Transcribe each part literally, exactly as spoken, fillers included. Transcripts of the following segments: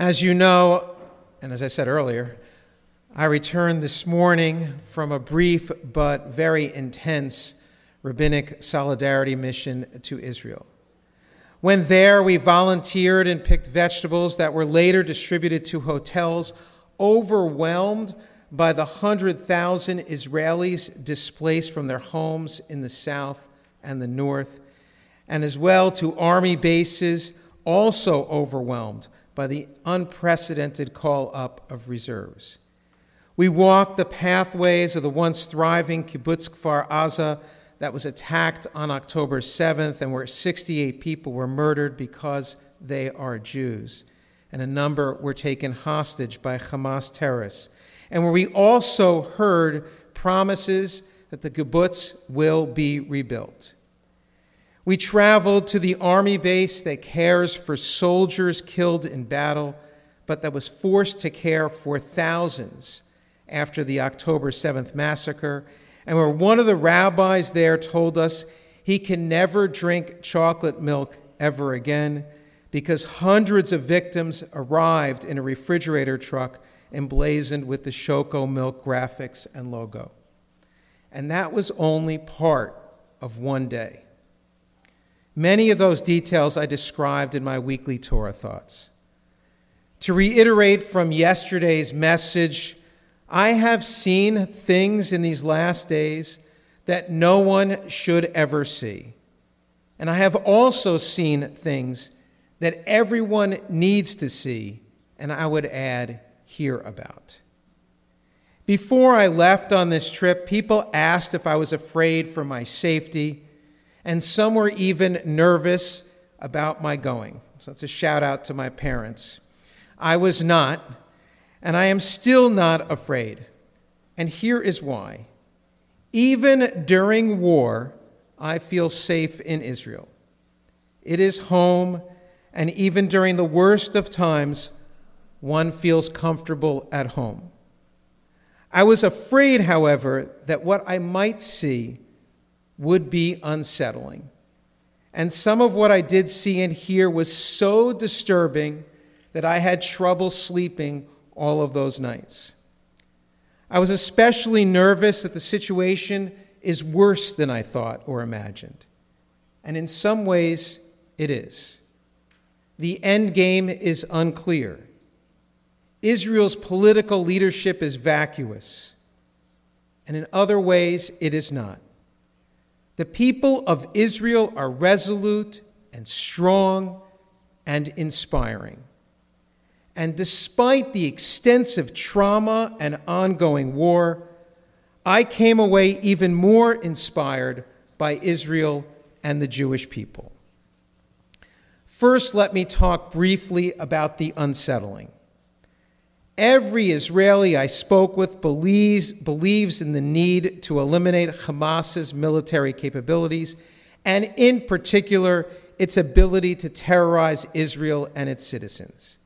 As you know, and as I said earlier, I returned this morning from a brief but very intense rabbinic solidarity mission to Israel. When there, we volunteered and picked vegetables that were later distributed to hotels overwhelmed by the one hundred thousand Israelis displaced from their homes in the south and the north, and as well to army bases also overwhelmed by the unprecedented call-up of reserves. We walked the pathways of the once thriving Kibbutz Kfar Aza that was attacked on October seventh and where sixty-eight people were murdered because they are Jews, and a number were taken hostage by Hamas terrorists, and where we also heard promises that the kibbutz will be rebuilt. We traveled to the army base that cares for soldiers killed in battle, but that was forced to care for thousands after the October seventh massacre, and where one of the rabbis there told us he can never drink chocolate milk ever again because hundreds of victims arrived in a refrigerator truck emblazoned with the Shoko milk graphics and logo. And that was only part of one day. Many of those details I described in my weekly Torah Thoughts. To reiterate from yesterday's message, I have seen things in these last days that no one should ever see. And I have also seen things that everyone needs to see, and I would add, hear about. Before I left on this trip, people asked if I was afraid for my safety, and some were even nervous about my going. So that's a shout out to my parents. I was not. And I am still not afraid. And here is why. Even during war, I feel safe in Israel. It is home, and even during the worst of times, one feels comfortable at home. I was afraid, however, that what I might see would be unsettling. And some of what I did see and hear was so disturbing that I had trouble sleeping all of those nights. I was especially nervous that the situation is worse than I thought or imagined. And in some ways, it is. The end game is unclear. Israel's political leadership is vacuous. And in other ways, it is not. The people of Israel are resolute and strong and inspiring. And despite the extensive trauma and ongoing war, I came away even more inspired by Israel and the Jewish people. First, let me talk briefly about the unsettling. Every Israeli I spoke with believes, believes in the need to eliminate Hamas's military capabilities, and in particular, its ability to terrorize Israel and its citizens.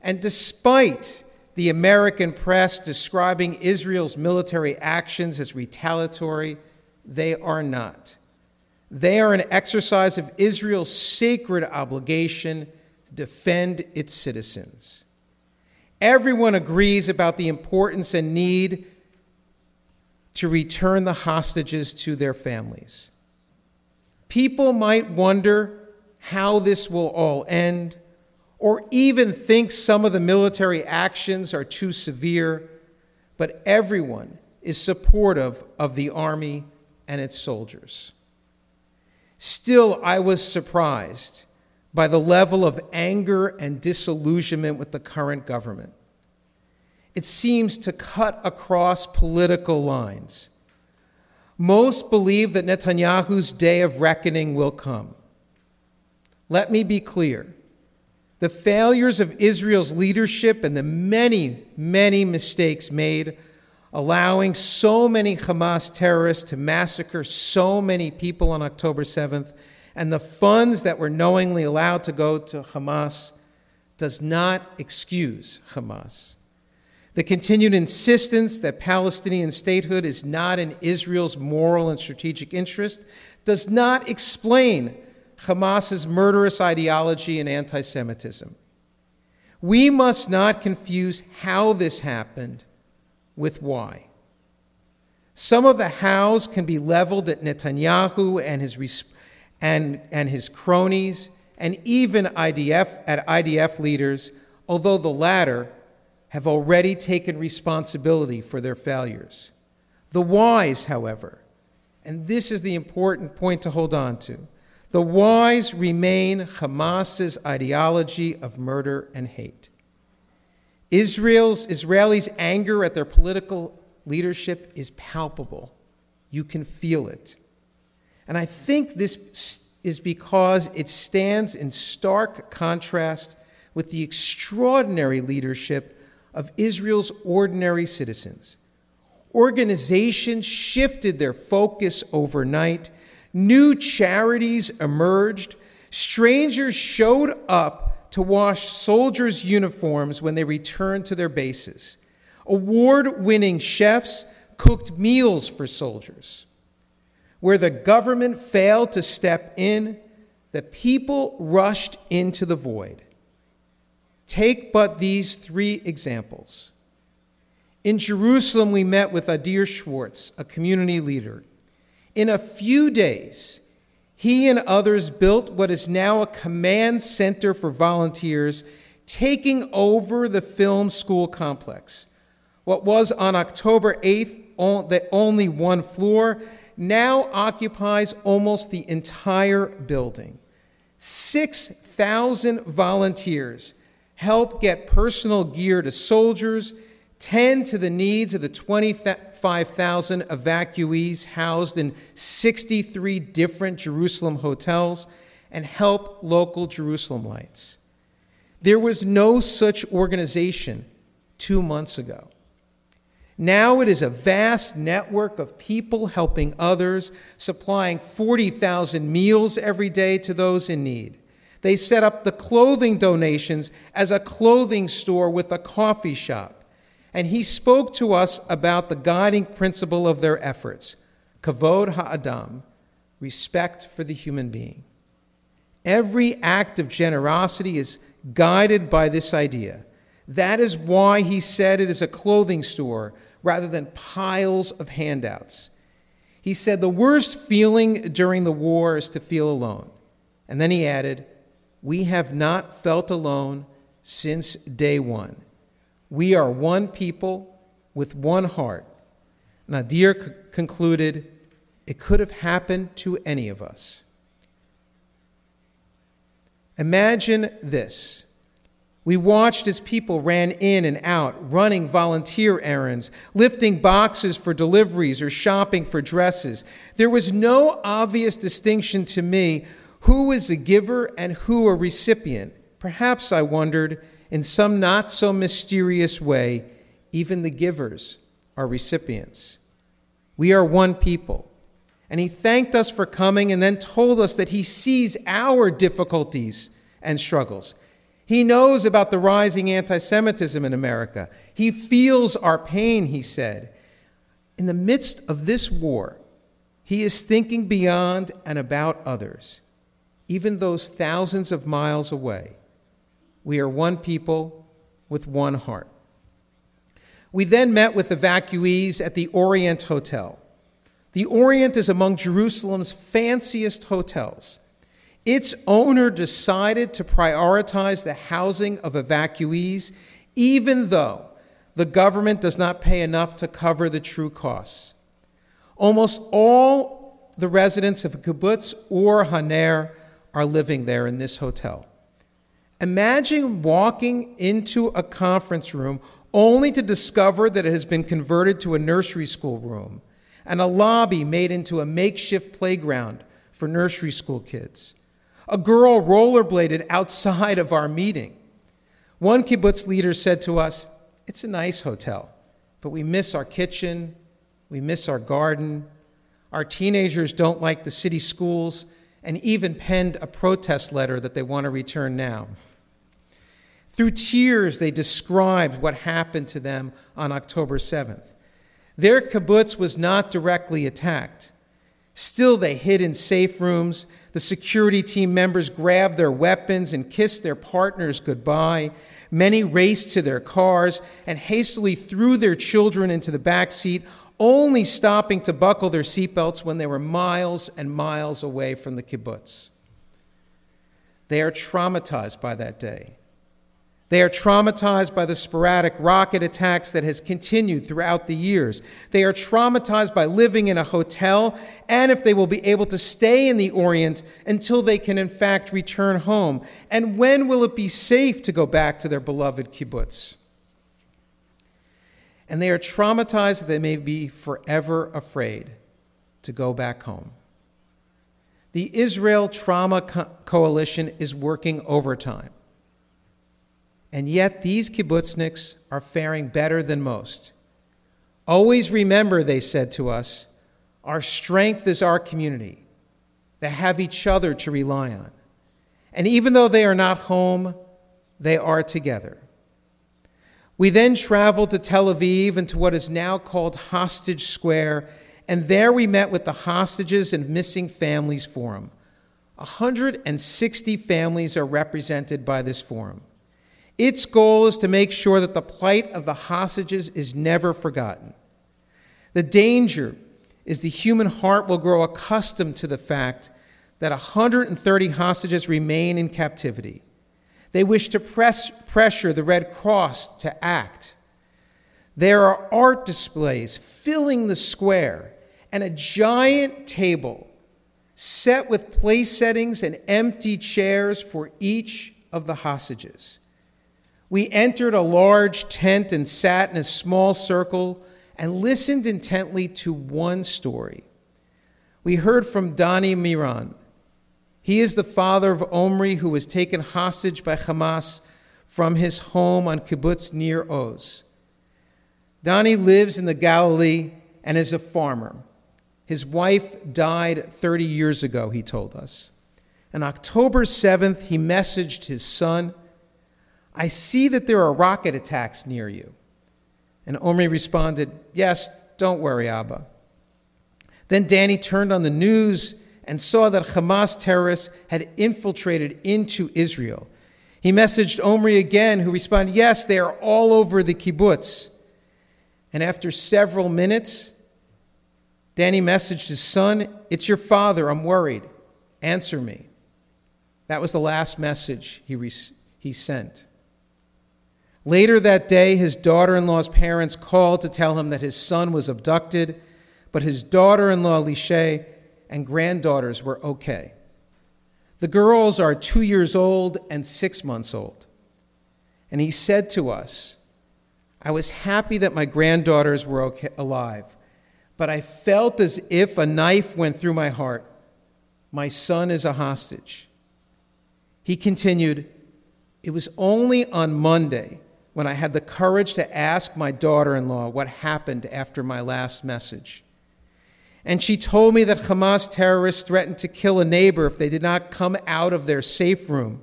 And despite the American press describing Israel's military actions as retaliatory, they are not. They are an exercise of Israel's sacred obligation to defend its citizens. Everyone agrees about the importance and need to return the hostages to their families. People might wonder how this will all end, or even think some of the military actions are too severe, but everyone is supportive of the army and its soldiers. Still, I was surprised by the level of anger and disillusionment with the current government. It seems to cut across political lines. Most believe that Netanyahu's day of reckoning will come. Let me be clear. The failures of Israel's leadership and the many, many mistakes made, allowing so many Hamas terrorists to massacre so many people on October seventh, and the funds that were knowingly allowed to go to Hamas, does not excuse Hamas. The continued insistence that Palestinian statehood is not in Israel's moral and strategic interest does not explain Hamas's murderous ideology and anti-Semitism. We must not confuse how this happened with why. Some of the hows can be leveled at Netanyahu and his, and, and his cronies, and even I D F at I D F leaders, although the latter have already taken responsibility for their failures. The whys, however, and this is the important point to hold on to, the whys remain Hamas's ideology of murder and hate. Israel's, Israelis' anger at their political leadership is palpable. You can feel it. And I think this is because it stands in stark contrast with the extraordinary leadership of Israel's ordinary citizens. Organizations shifted their focus overnight. New charities emerged. Strangers showed up to wash soldiers' uniforms when they returned to their bases. Award-winning chefs cooked meals for soldiers. Where the government failed to step in, the people rushed into the void. Take but these three examples. In Jerusalem, we met with Adir Schwartz, a community leader. In a few days, he and others built what is now a command center for volunteers, taking over the film school complex. What was on October eighth, the only one floor, now occupies almost the entire building. six thousand volunteers help get personal gear to soldiers, tend to the needs of the twenty-five thousand evacuees housed in sixty-three different Jerusalem hotels, and help local Jerusalemites. There was no such organization two months ago. Now it is a vast network of people helping others, supplying forty thousand meals every day to those in need. They set up the clothing donations as a clothing store with a coffee shop. And he spoke to us about the guiding principle of their efforts, kavod ha'adam, respect for the human being. Every act of generosity is guided by this idea. That is why he said it is a clothing store rather than piles of handouts. He said the worst feeling during the war is to feel alone. And then he added, "We have not felt alone since day one. We are one people with one heart." Nadir c- concluded, "It could have happened to any of us." Imagine this. We watched as people ran in and out, running volunteer errands, lifting boxes for deliveries or shopping for dresses. There was no obvious distinction to me who is a giver and who a recipient. Perhaps, I wondered, in some not-so-mysterious way, even the givers are recipients. We are one people. And he thanked us for coming and then told us that he sees our difficulties and struggles. He knows about the rising anti-Semitism in America. He feels our pain, he said. In the midst of this war, he is thinking beyond and about others, even those thousands of miles away. We are one people with one heart. We then met with evacuees at the Orient Hotel. The Orient is among Jerusalem's fanciest hotels. Its owner decided to prioritize the housing of evacuees, even though the government does not pay enough to cover the true costs. Almost all the residents of Kibbutz or Hanair are living there in this hotel. Imagine walking into a conference room only to discover that it has been converted to a nursery school room and a lobby made into a makeshift playground for nursery school kids. A girl rollerbladed outside of our meeting. One kibbutz leader said to us, "It's a nice hotel, but we miss our kitchen, we miss our garden. Our teenagers don't like the city schools and even penned a protest letter that they want to return now." Through tears, they described what happened to them on October seventh. Their kibbutz was not directly attacked. Still, they hid in safe rooms. The security team members grabbed their weapons and kissed their partners goodbye. Many raced to their cars and hastily threw their children into the back seat, only stopping to buckle their seatbelts when they were miles and miles away from the kibbutz. They are traumatized by that day. They are traumatized by the sporadic rocket attacks that has continued throughout the years. They are traumatized by living in a hotel and if they will be able to stay in the Orient until they can in fact return home. And when will it be safe to go back to their beloved kibbutz? And they are traumatized that they may be forever afraid to go back home. The Israel Trauma Coalition is working overtime. And yet these kibbutzniks are faring better than most. Always remember, they said to us, our strength is our community. They have each other to rely on. And even though they are not home, they are together. We then traveled to Tel Aviv and to what is now called Hostage Square, and there we met with the Hostages and Missing Families Forum. one hundred sixty families are represented by this forum. Its goal is to make sure that the plight of the hostages is never forgotten. The danger is the human heart will grow accustomed to the fact that one hundred thirty hostages remain in captivity. They wish to press, pressure the Red Cross to act. There are art displays filling the square and a giant table set with place settings and empty chairs for each of the hostages. We entered a large tent and sat in a small circle and listened intently to one story. We heard from Danny Miran. He is the father of Omri, who was taken hostage by Hamas from his home on Kibbutz Nir Oz. Donnie lives in the Galilee and is a farmer. His wife died thirty years ago, he told us. On October seventh, he messaged his son, "I see that there are rocket attacks near you." And Omri responded, "Yes, don't worry, Abba." Then Danny turned on the news and saw that Hamas terrorists had infiltrated into Israel. He messaged Omri again, who responded, "Yes, they are all over the kibbutz." And after several minutes, Danny messaged his son, "It's your father, I'm worried. Answer me." That was the last message he, re- he sent. Later that day, his daughter-in-law's parents called to tell him that his son was abducted, but his daughter-in-law, Lishay, and granddaughters were okay. The girls are two years old and six months old. And he said to us, "I was happy that my granddaughters were okay, alive, but I felt as if a knife went through my heart. My son is a hostage." He continued, "It was only on Monday when I had the courage to ask my daughter-in-law what happened after my last message. And she told me that Hamas terrorists threatened to kill a neighbor if they did not come out of their safe room.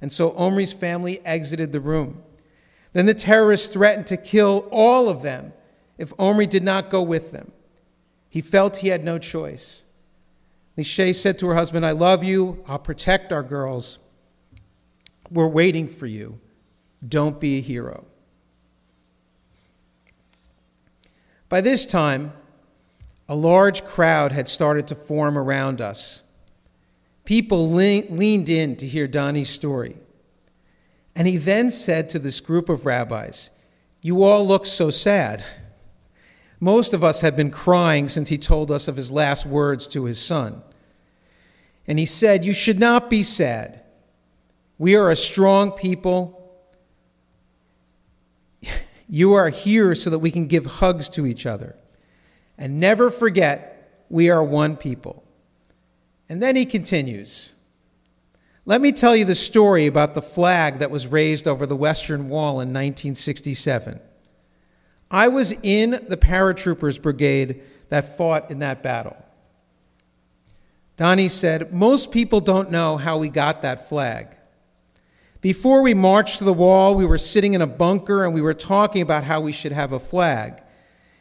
And so Omri's family exited the room. Then the terrorists threatened to kill all of them if Omri did not go with them. He felt he had no choice. Liché said to her husband, 'I love you. I'll protect our girls. We're waiting for you. Don't be a hero.'" By this time, a large crowd had started to form around us. People le- leaned in to hear Donnie's story. And he then said to this group of rabbis, "You all look so sad." Most of us had been crying since he told us of his last words to his son. And he said, "You should not be sad. We are a strong people. You are here so that we can give hugs to each other. And never forget, we are one people." And then he continues, "Let me tell you the story about the flag that was raised over the Western Wall in nineteen sixty-seven. I was in the paratroopers brigade that fought in that battle." Donnie said, "Most people don't know how we got that flag. Before we marched to the wall, we were sitting in a bunker and we were talking about how we should have a flag.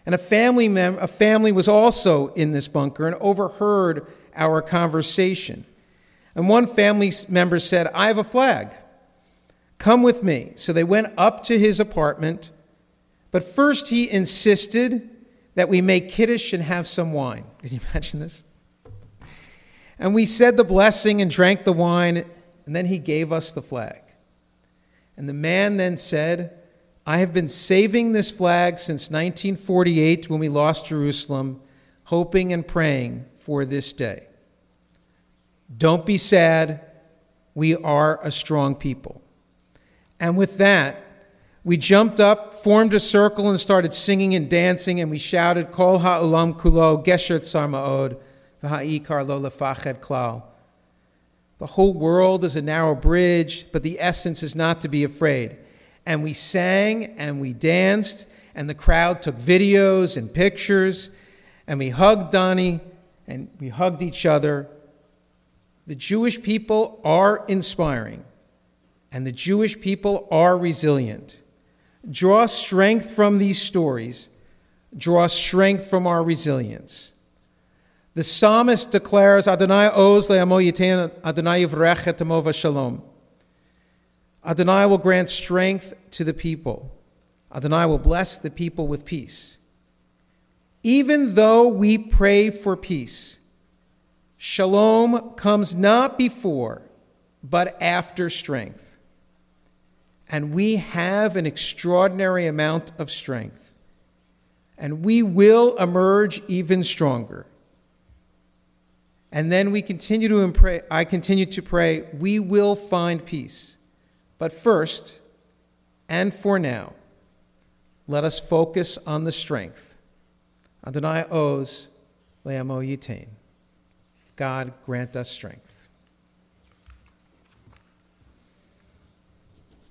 And a family mem- a family was also in this bunker and overheard our conversation. And one family member said, "I have a flag. Come with me." So they went up to his apartment. But first he insisted that we make kiddush and have some wine. Can you imagine this? And we said the blessing and drank the wine, and then he gave us the flag. And the man then said, "I have been saving this flag since nineteen forty-eight when we lost Jerusalem, hoping and praying for this day. Don't be sad. We are a strong people." And with that, we jumped up, formed a circle, and started singing and dancing, and we shouted, "Kol ha'olam kulo gesher tzar ma'od v'ha'ikar lo lefachet klal." The whole world is a narrow bridge, but the essence is not to be afraid. And we sang and we danced, and the crowd took videos and pictures, and we hugged Donnie, and we hugged each other. The Jewish people are inspiring, and the Jewish people are resilient. Draw strength from these stories. Draw strength from our resilience. The psalmist declares, "Adonai oz le'amo yiten, Adonai yevarech et amo va'shalom." Adonai will grant strength to the people. Adonai will bless the people with peace. Even though we pray for peace, shalom comes not before, but after strength. And we have an extraordinary amount of strength. And we will emerge even stronger. And then we continue to pray, I continue to pray, we will find peace. But first, and for now, let us focus on the strength. Adonai oz le'amo yiten. God grant us strength.